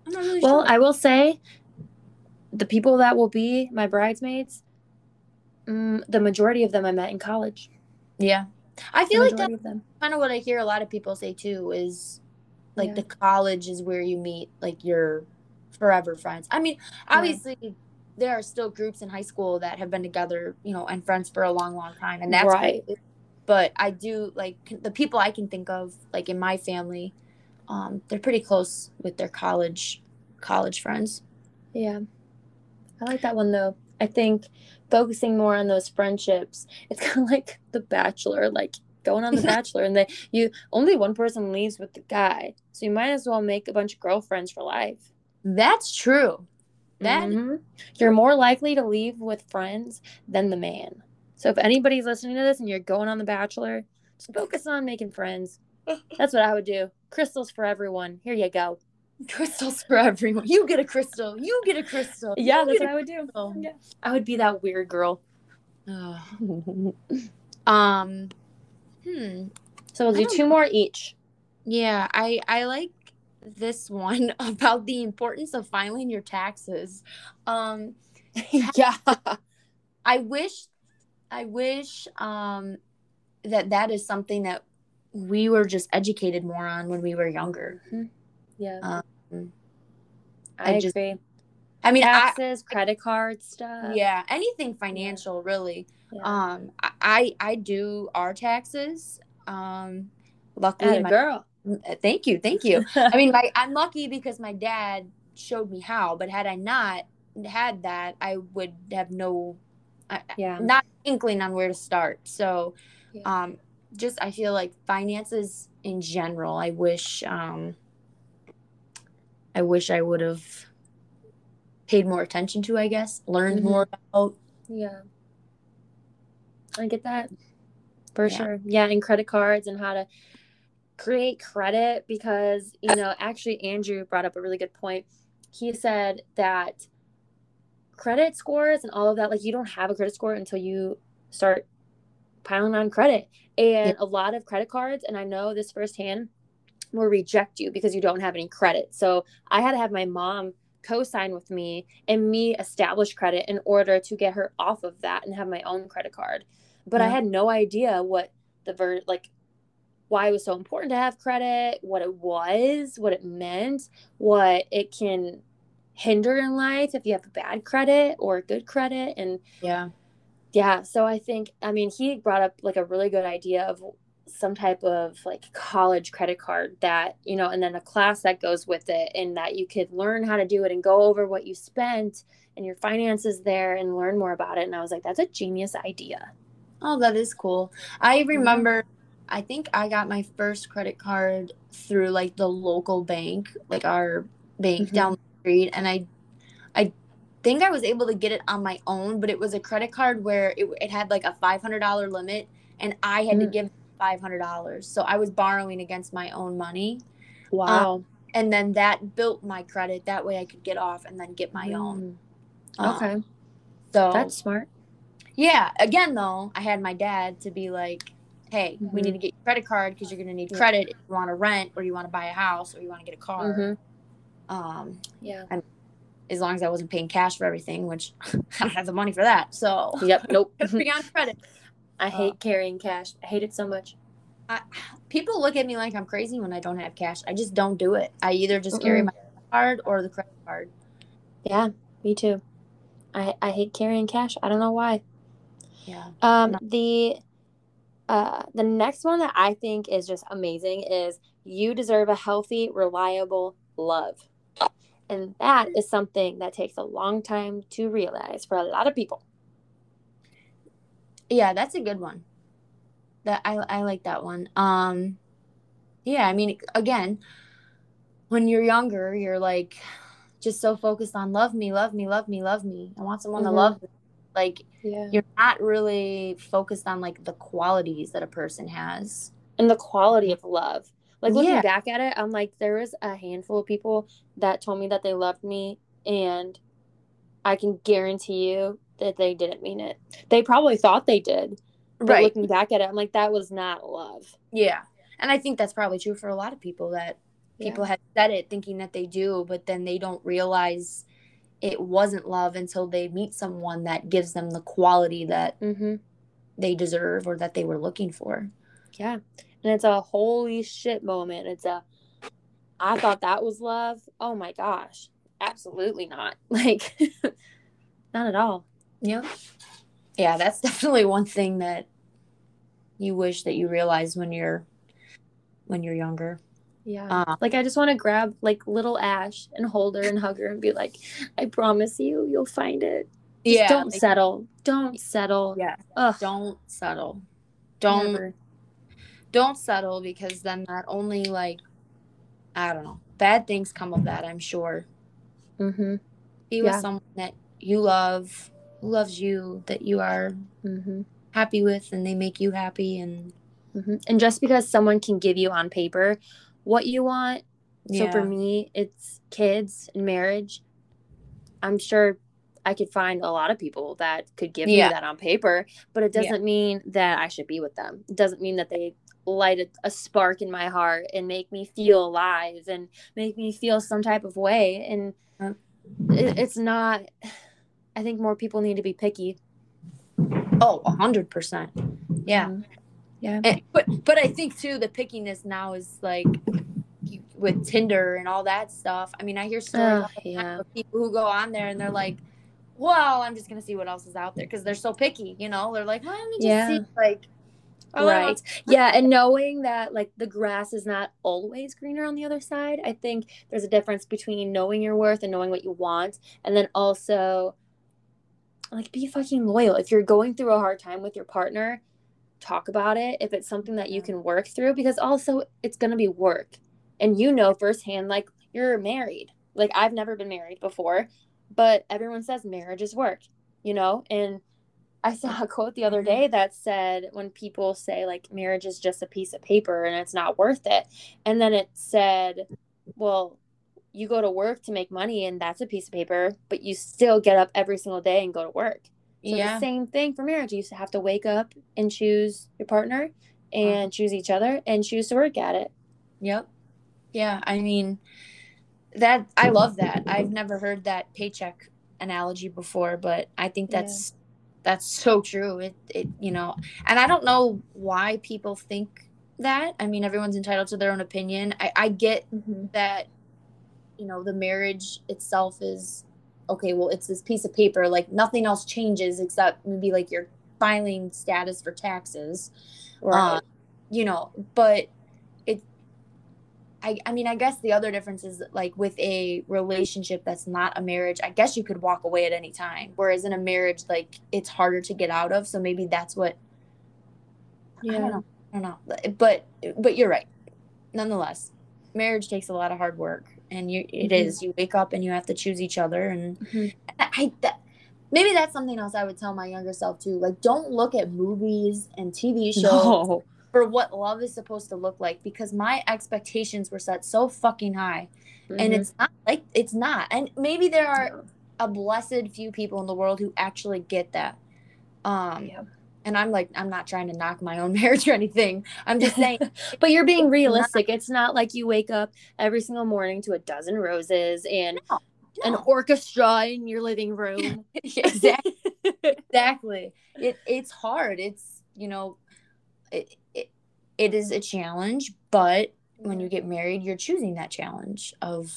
not really sure. I will say the people that will be my bridesmaids, the majority of them I met in college. Yeah. I feel like that's kind of what I hear a lot of people say too is like the college is where you meet like your forever friends. I mean, obviously there are still groups in high school that have been together, you know, and friends for a long, long time. And that's right. Great. But I do like the people I can think of, like in my family, they're pretty close with their college friends. Yeah. I like that one though. I think focusing more on those friendships, it's kind of like The Bachelor, like going on The Bachelor, and you only one person leaves with the guy, so you might as well make a bunch of girlfriends for life. That's true. Then you're more likely to leave with friends than the man. So if anybody's listening to this and you're going on The Bachelor, just focus on making friends. That's what I would do. Crystals for everyone. Here you go. Crystals for everyone. You get a crystal. You get a crystal. Yeah, that's what I would do. Yeah. I would be that weird girl. So we'll do two more each. Yeah, I like this one about the importance of filing your taxes. Yeah. I wish that is something that we were just educated more on when we were younger. Yeah. I agree. I mean, taxes, credit card stuff. Yeah, anything financial, really. Yeah. I do our taxes. Luckily, my girl. Thank you. I mean, I'm lucky because my dad showed me how. But had I not had that, I would have not inkling on where to start. So, just I feel like finances in general. I wish I would have paid more attention to, I guess, learned more about. Yeah. I get that for sure. Yeah. And credit cards and how to create credit because, you know, actually Andrew brought up a really good point. He said that credit scores and all of that, like you don't have a credit score until you start piling on credit. And a lot of credit cards, and I know this firsthand, will reject you because you don't have any credit. So I had to have my mom co-sign with me and me establish credit in order to get her off of that and have my own credit card. But yeah. I had no idea what the why it was so important to have credit, what it was, what it meant, what it can hinder in life if you have bad credit or good credit. And yeah. So I think, I mean, he brought up like a really good idea of some type of like college credit card that, you know, and then a class that goes with it, and that you could learn how to do it and go over what you spent and your finances there and learn more about it. And I was like, that's a genius idea. Oh, that is cool. I remember, I think I got my first credit card through like the local bank, like our bank down the street. And I think I was able to get it on my own, but it was a credit card where it had like a $500 limit and I had to give $500. So I was borrowing against my own money. Wow. And then that built my credit. That way I could get off and then get my own. Okay. So that's smart. Yeah. Again, though, I had my dad to be like, hey, we need to get your credit card because you're going to need credit if you want to rent or you want to buy a house or you want to get a car. Yeah. And as long as I wasn't paying cash for everything, which I don't have the money for that. So. Yep. Nope. Beyond credit. I hate carrying cash. I hate it so much. People look at me like I'm crazy when I don't have cash. I just don't do it. I either just carry my card or the credit card. Yeah, me too. I hate carrying cash. I don't know why. Yeah. The next one that I think is just amazing is you deserve a healthy, reliable love. And that is something that takes a long time to realize for a lot of people. Yeah, that's a good one. That I like that one. Yeah, I mean, again, when you're younger, you're like just so focused on love me, love me, love me, love me. I want someone to love me. Like, you're not really focused on like the qualities that a person has and the quality of love. Like looking back at it, I'm like, there was a handful of people that told me that they loved me, and I can guarantee you that they didn't mean it. They probably thought they did. But looking back at it, I'm like, that was not love. Yeah. And I think that's probably true for a lot of people, that people have said it thinking that they do, but then they don't realize it wasn't love until they meet someone that gives them the quality that they deserve or that they were looking for. Yeah. And it's a holy shit moment. It's a, I thought that was love. Oh my gosh. Absolutely not. Like, not at all. Yeah. Yeah, that's definitely one thing that you wish that you realize when you're younger. Yeah. Like, I just want to grab like little Ash and hold her and hug her and be like, I promise you, you'll find it. Just don't settle. Don't settle. Yeah. Ugh. Don't settle. Don't settle, because then not only like, I don't know, bad things come of that, I'm sure. Be with someone that you love, who loves you, that you are happy with, and they make you happy. And and just because someone can give you on paper what you want, so for me, it's kids and marriage. I'm sure I could find a lot of people that could give me that on paper, but it doesn't mean that I should be with them. It doesn't mean that they light a spark in my heart and make me feel alive and make me feel some type of way. And it's not... I think more people need to be picky. Oh, 100%. Yeah. Yeah. And, but I think, too, the pickiness now is, like, with Tinder and all that stuff. I mean, I hear stories of people who go on there and they're like, well, I'm just going to see what else is out there, because they're so picky, you know? They're like, well, let me just see, like, right. Yeah, and knowing that, like, the grass is not always greener on the other side. I think there's a difference between knowing your worth and knowing what you want, and then also – like, be fucking loyal. If you're going through a hard time with your partner, talk about it. If it's something that you can work through, because also it's going to be work. And you know firsthand, like, you're married. Like, I've never been married before, but everyone says marriage is work, you know? And I saw a quote the other day that said, when people say, like, marriage is just a piece of paper and it's not worth it. And then it said, well, you go to work to make money, and that's a piece of paper, but you still get up every single day and go to work. So the same thing for marriage. You have to wake up and choose your partner and choose each other and choose to work at it. Yep. Yeah. I mean, That I love that. I've never heard that paycheck analogy before, but I think that's so true. It you know, and I don't know why people think that. I mean, everyone's entitled to their own opinion. I get that, you know, the marriage itself is okay. Well, it's this piece of paper, like nothing else changes except maybe like your filing status for taxes, right? You know, but I mean, I guess the other difference is like with a relationship that's not a marriage, I guess you could walk away at any time. Whereas in a marriage, like it's harder to get out of. So maybe that's what, I don't know. But you're right. Nonetheless, marriage takes a lot of hard work, and it is, you wake up and you have to choose each other. And maybe that's something else I would tell my younger self too. Like, don't look at movies and TV shows. No. For what love is supposed to look like, because my expectations were set so fucking high, and it's not. And maybe there are a blessed few people in the world who actually get that. And I'm like, I'm not trying to knock my own marriage or anything. I'm just saying. But you're being realistic. It's not like you wake up every single morning to a dozen roses and an orchestra in your living room. Exactly. Exactly. It's hard. It's, you know, it is a challenge, but when you get married, you're choosing that challenge of,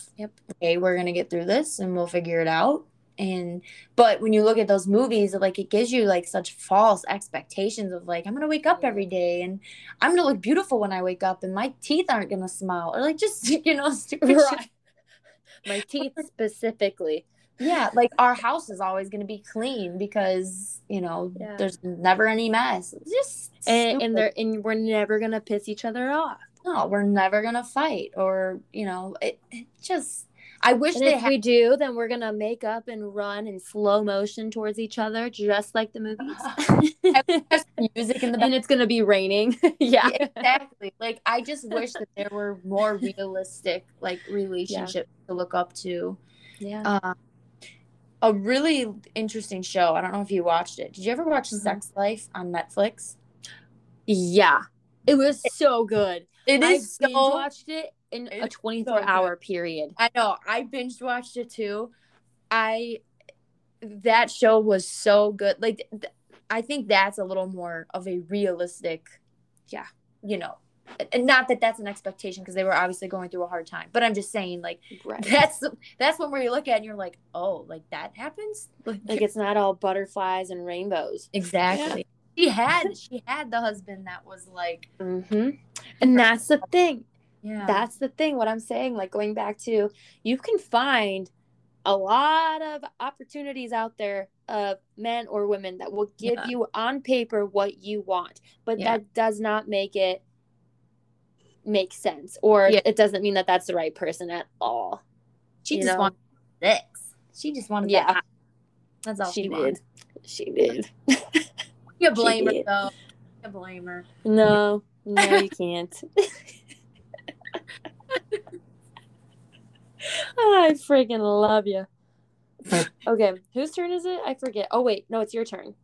okay, we're going to get through this and we'll figure it out. But when you look at those movies, like it gives you like such false expectations of like, I'm going to wake up every day and I'm going to look beautiful when I wake up and my teeth aren't going to smile, or like just, you know, stupid shit. My teeth specifically. Yeah, like our house is always going to be clean because, you know, there's never any mess. It's just and we're never going to piss each other off. No, we're never going to fight, or, you know, it just I wish and they if we do, then we're going to make up and run in slow motion towards each other, just like the movies. Music in the back. And it's going to be raining. Yeah, exactly. Like, I just wish that there were more realistic, like, relationships to look up to. Yeah. A really interesting show. I don't know if you watched it. Did you ever watch Sex Life on Netflix? Yeah. It was so good. I binge watched it in a 24-hour period. I know. I binge watched it too. That show was so good. Like, I think that's a little more of a realistic, you know. And not that that's an expectation, because they were obviously going through a hard time. But I'm just saying, like, that's one where you look at it and you're like, oh, like that happens? Like it's not all butterflies and rainbows. Exactly. Yeah. She had the husband that was like. And that's the thing. Yeah. That's the thing. What I'm saying, like going back to, you can find a lot of opportunities out there of men or women that will give you on paper what you want. But that does not make it. Makes sense, or it doesn't mean that that's the right person at all. She just wanted sex. She just wanted that. That's all she did. She did. You blame her though. You blame her. No, you can't. I freaking love you. Okay, whose turn is it? I forget. Oh wait, no, it's your turn.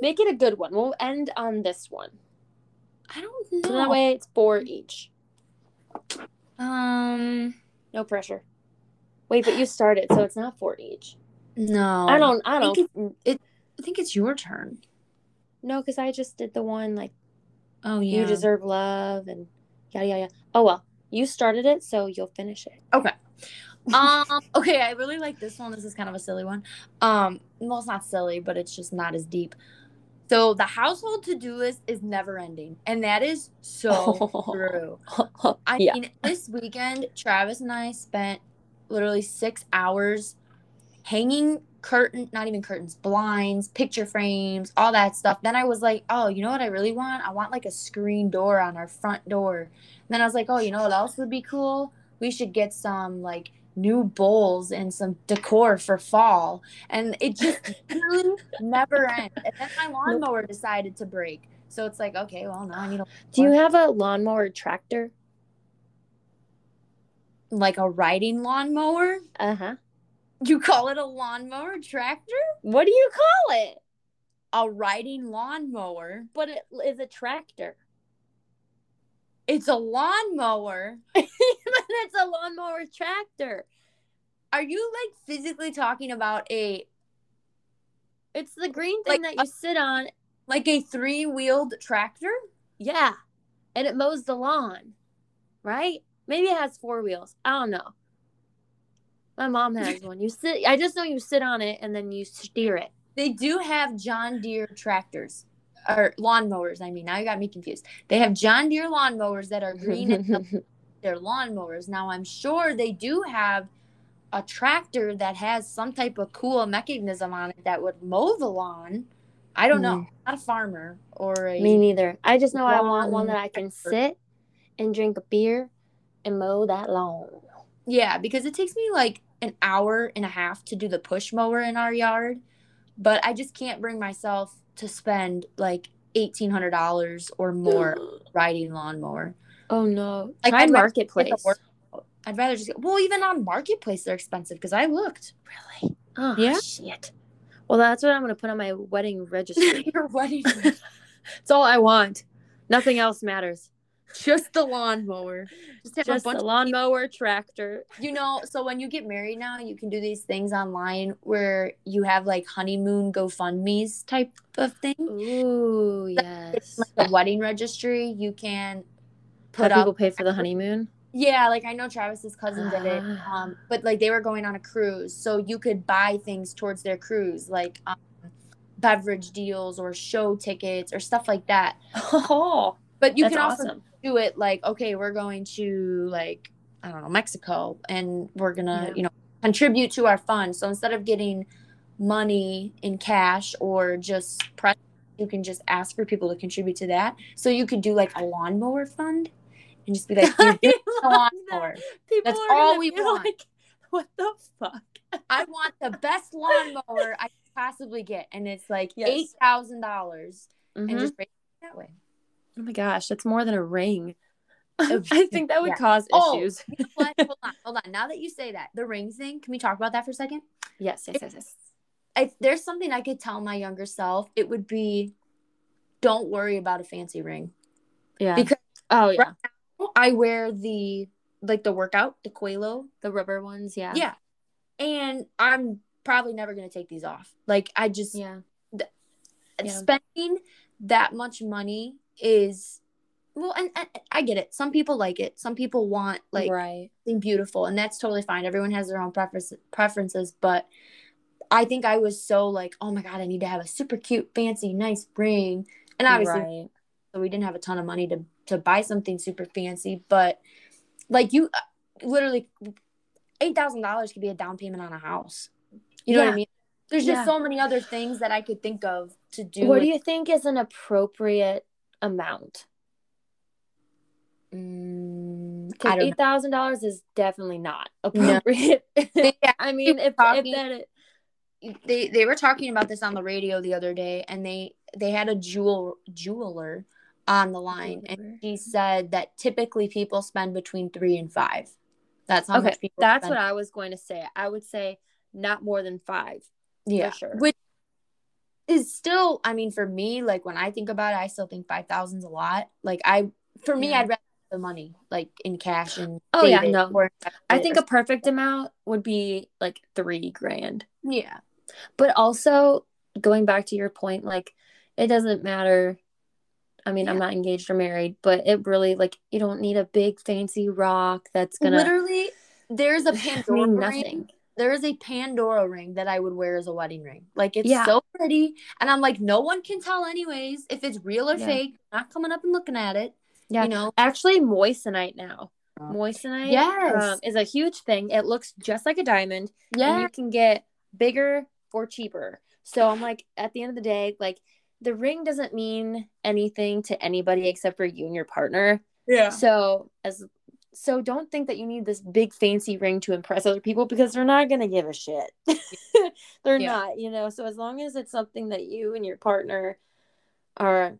Make it a good one. We'll end on this one. I don't know. So that way it's 4 each. No pressure. Wait, but you started, so it's not 4 each. No. I don't. I think it's your turn. No, because I just did the one like, oh yeah, you deserve love and yada yada yada. Oh well, you started it, so you'll finish it. Okay. Okay, I really like this one. This is kind of a silly one. Well, it's not silly, but it's just not as deep. So the household to-do list is never ending. And that is so true. I mean, this weekend, Travis and I spent literally 6 hours hanging blinds, picture frames, all that stuff. Then I was like, oh, you know what I really want? I want like a screen door on our front door. And then I was like, oh, you know what else would be cool? We should get some like new bowls and some decor for fall, and it just really never ends. And then my lawnmower decided to break, so it's like, okay, well now I need a lawnmower. Do you have a lawnmower tractor, like a riding lawnmower? You call it a lawnmower tractor? What do you call it? A riding lawnmower, but it is a tractor. It's a lawnmower. But it's a lawnmower tractor. Are you, like, physically talking about a... It's the green thing that you sit on. Like a three-wheeled tractor? Yeah. And it mows the lawn, right? Maybe it has four wheels. I don't know. My mom has one. I just know you sit on it and then you steer it. They do have John Deere tractors. Or lawnmowers, I mean. Now you got me confused. They have John Deere lawnmowers that are green and they're lawnmowers. Now, I'm sure they do have a tractor that has some type of cool mechanism on it that would mow the lawn. I don't know. I'm not a farmer or a... Me neither. I just know I want one that I can sit and drink a beer and mow that lawn. Yeah, because it takes me like an hour and a half to do the push mower in our yard. But I just can't bring myself to spend like $1,800 or more riding lawnmower. Oh, no. Like, try Marketplace. I'd rather just get... Well, even on Marketplace, they're expensive because I looked. Really? Oh, yeah. Shit. Well, that's what I'm going to put on my wedding registry. Your wedding registry. It's all I want. Nothing else matters. Just the lawnmower. Just the lawnmower tractor. You know, so when you get married now, you can do these things online where you have, like, honeymoon GoFundMes type of thing. Ooh, so yes. Like a wedding registry, you can put up. People pay for the honeymoon? Yeah, like, I know Travis's cousin did it, but, like, they were going on a cruise, so you could buy things towards their cruise, like beverage deals or show tickets or stuff like that. Oh, but you can also do it, like, okay, we're going to, like, I don't know, Mexico, and we're going to, you know, contribute to our fund. So instead of getting money in cash or just presents, you can just ask for people to contribute to that. So you could do, like, a lawnmower fund. And just be like, that's all we want. Like, what the fuck? I want the best lawnmower I could possibly get. And it's like $8,000. Mm-hmm. And just raise it that way. Oh my gosh, that's more than a ring. I think that would cause issues. You know what? Hold on. Now that you say that, the ring thing, can we talk about that for a second? Yes. If there's something I could tell my younger self, it would be, don't worry about a fancy ring. Yeah. Because right now, I wear the workout, the Quelo. The rubber ones, yeah. Yeah. And I'm probably never going to take these off. Like, I just... Yeah. Spending that much money is... Well, and I get it. Some people like it. Some people want, like, something beautiful. And that's totally fine. Everyone has their own preferences. But I think I was so, like, oh, my God, I need to have a super cute, fancy, nice ring. And obviously... Right. So we didn't have a ton of money to buy something super fancy, but like you literally $8,000 could be a down payment on a house. You know what I mean? There's just so many other things that I could think of to do. What do you think is an appropriate amount? Because $8,000 is definitely not appropriate. No. I mean, they were talking about this on the radio the other day, and they had a jeweler on the line, and she said that typically people spend between 3 and 5. That's how much people spend. What I was going to say. I would say not more than 5. Yeah, for sure. Which is still, I mean, for me, like when I think about it, I still think 5,000's a lot. Like I'd rather have the money like in cash and I think a perfect amount would be like $3,000. Yeah, but also going back to your point, like it doesn't matter. I mean, I'm not engaged or married, but it really, like, you don't need a big fancy rock that's going to... Literally, there's a Pandora ring. There is a Pandora ring that I would wear as a wedding ring. Like, it's so pretty. And I'm like, no one can tell anyways if it's real or fake. Not coming up and looking at it. Yeah. You know? Actually, moissanite now. Moissanite is a huge thing. It looks just like a diamond. Yeah. And you can get bigger for cheaper. So I'm like, at the end of the day, like... The ring doesn't mean anything to anybody except for you and your partner. Yeah. So don't think that you need this big fancy ring to impress other people because they're not going to give a shit. They're not, you know. So as long as it's something that you and your partner are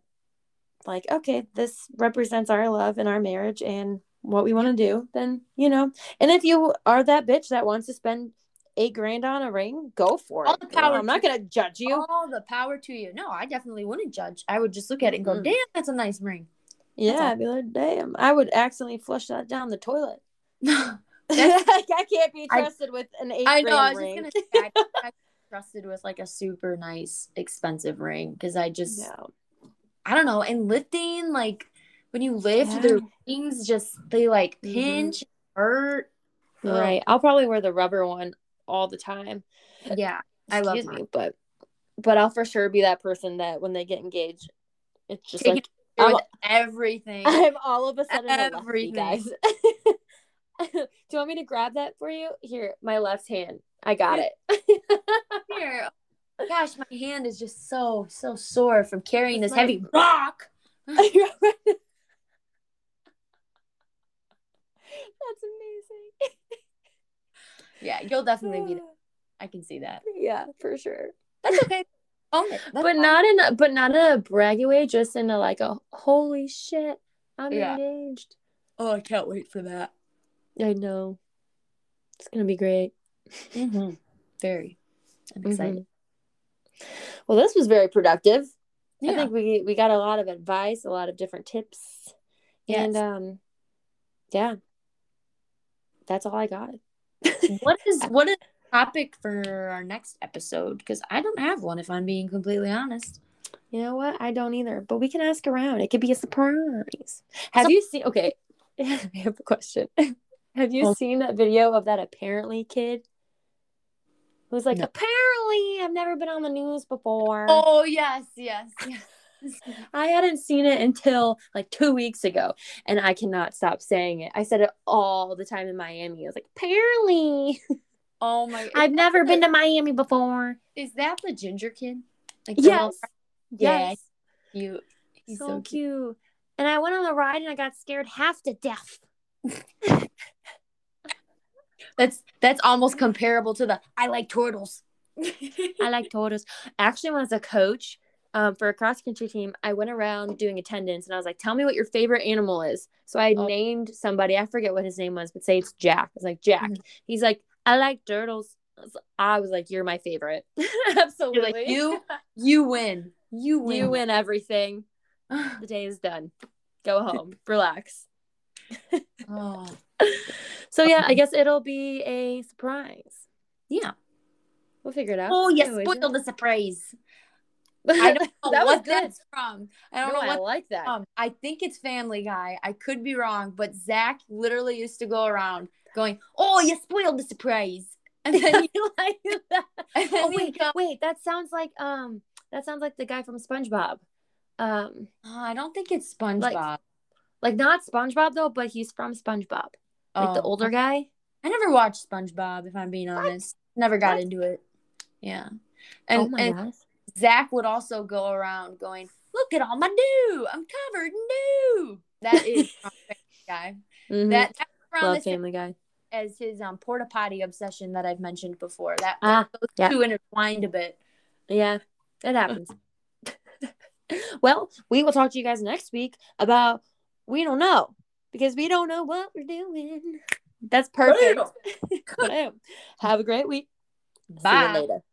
like, okay, this represents our love and our marriage and what we want to do, then, you know. And if you are that bitch that wants to spend $8,000 on a ring, go for it. I'm not gonna judge you. All the power to you. No, I definitely wouldn't judge. I would just look at it and go, damn, that's a nice ring. Yeah, I'd be like, damn. I would accidentally flush that down the toilet. I can't be trusted with an 8 ring. I know. I was ring. Just gonna say, I trusted with like a super nice, expensive ring because I just, I don't know. And lifting, like when you lift, the rings just they like pinch, hurt. Right. I'll probably wear the rubber one all the time. Yeah, I love mine. But I'll for sure be that person that when they get engaged, it's just like everything. I'm all of a sudden everything, a lefty, guys. Do you want me to grab that for you? Here, my left hand. I got it. Here. Gosh, my hand is just so sore from carrying this heavy rock. That's amazing. Yeah, you'll definitely be there. I can see that. Yeah, for sure. That's okay. Oh, but not in a braggy way, just in a like a holy shit, I'm engaged. Oh, I can't wait for that. I know. It's going to be great. Mm-hmm. Very. I'm excited. Well, this was very productive. Yeah. I think we got a lot of advice, a lot of different tips. Yes. And, that's all I got. What is the topic for our next episode? Because I don't have one, if I'm being completely honest. You know what? I don't either. But we can ask around. It could be a surprise. Okay. I have a question. Have you seen that video of that apparently kid who's like, apparently I've never been on the news before? Oh, yes. I hadn't seen it until like 2 weeks ago, and I cannot stop saying it. I said it all the time in Miami. I was like, apparently. Oh, my. I've never been to Miami before. Is that the ginger kid? Like, yes. Yes. Cute. He's so cute. And I went on the ride and I got scared half to death. That's almost comparable to the I like turtles. I like turtles. Actually, when I was a coach for a cross country team, I went around doing attendance and I was like, "Tell me what your favorite animal is." So I named somebody. I forget what his name was, but say it's Jack. I was like, "Jack." Mm-hmm. He's like, "I like turtles." I was like, "You're my favorite." Absolutely. You're like, you win. You win everything. The day is done. Go home. Relax. So, I guess it'll be a surprise. Yeah. We'll figure it out. Oh, yes. Spoil the surprise. I don't know what that's from. I don't know what I like that. I think it's Family Guy. I could be wrong, but Zach literally used to go around going, "Oh, you spoiled the surprise." And then you like that. Oh, wait. That sounds like the guy from SpongeBob. I don't think it's SpongeBob. Like not SpongeBob though, but he's from SpongeBob. Oh. Like the older guy. I never watched SpongeBob, if I'm being honest. Never got into it. Yeah. And, gosh. Zach would also go around going, "Look at all my new. I'm covered in new." That is from Family Guy. Mm-hmm. That's from Family Guy. As his porta potty obsession that I've mentioned before. Those two intertwined a bit. Yeah, it happens. Well, we will talk to you guys next week about we don't know, because we don't know what we're doing. That's perfect. Have a great week. Bye. See you later.